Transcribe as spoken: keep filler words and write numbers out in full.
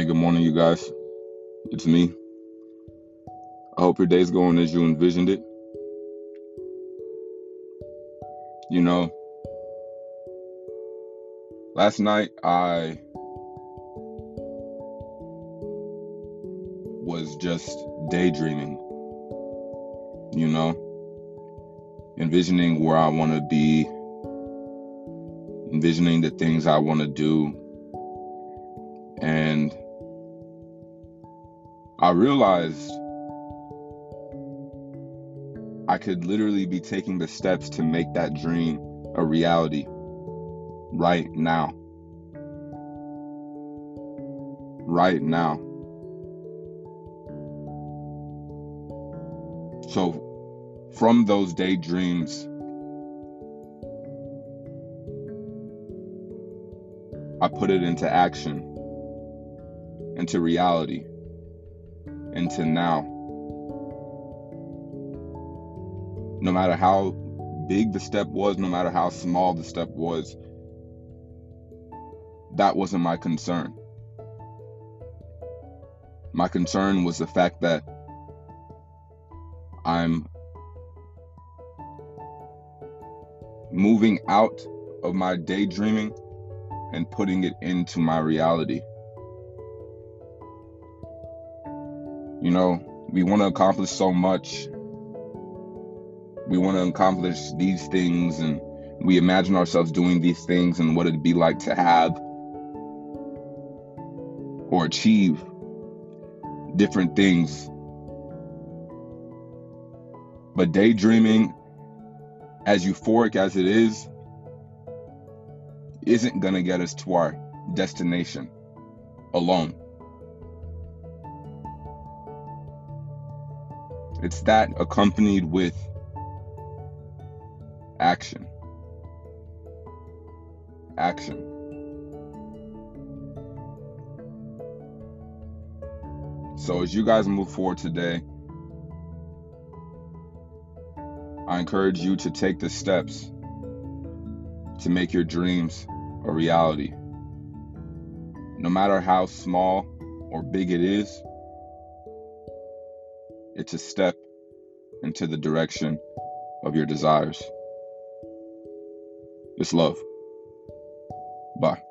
Hey, good morning, you guys. It's me. I hope your day's going as you envisioned it. You know, last night I was just daydreaming, you know, envisioning where I want to be, envisioning the things I want to do. And I realized I could literally be taking the steps to make that dream a reality right now. Right now. So from those daydreams, I put it into action, into reality, into now. No matter how big the step was, no matter how small the step was, that wasn't my concern. My concern was the fact that I'm moving out of my daydreaming and putting it into my reality. You know, we want to accomplish so much. We want to accomplish these things, and we imagine ourselves doing these things and what it'd be like to have or achieve different things. But daydreaming, as euphoric as it is, isn't going to get us to our destination alone. It's that accompanied with action. Action. So as you guys move forward today, I encourage you to take the steps to make your dreams a reality. No matter how small or big it is, it's a step into the direction of your desires. It's love. Bye.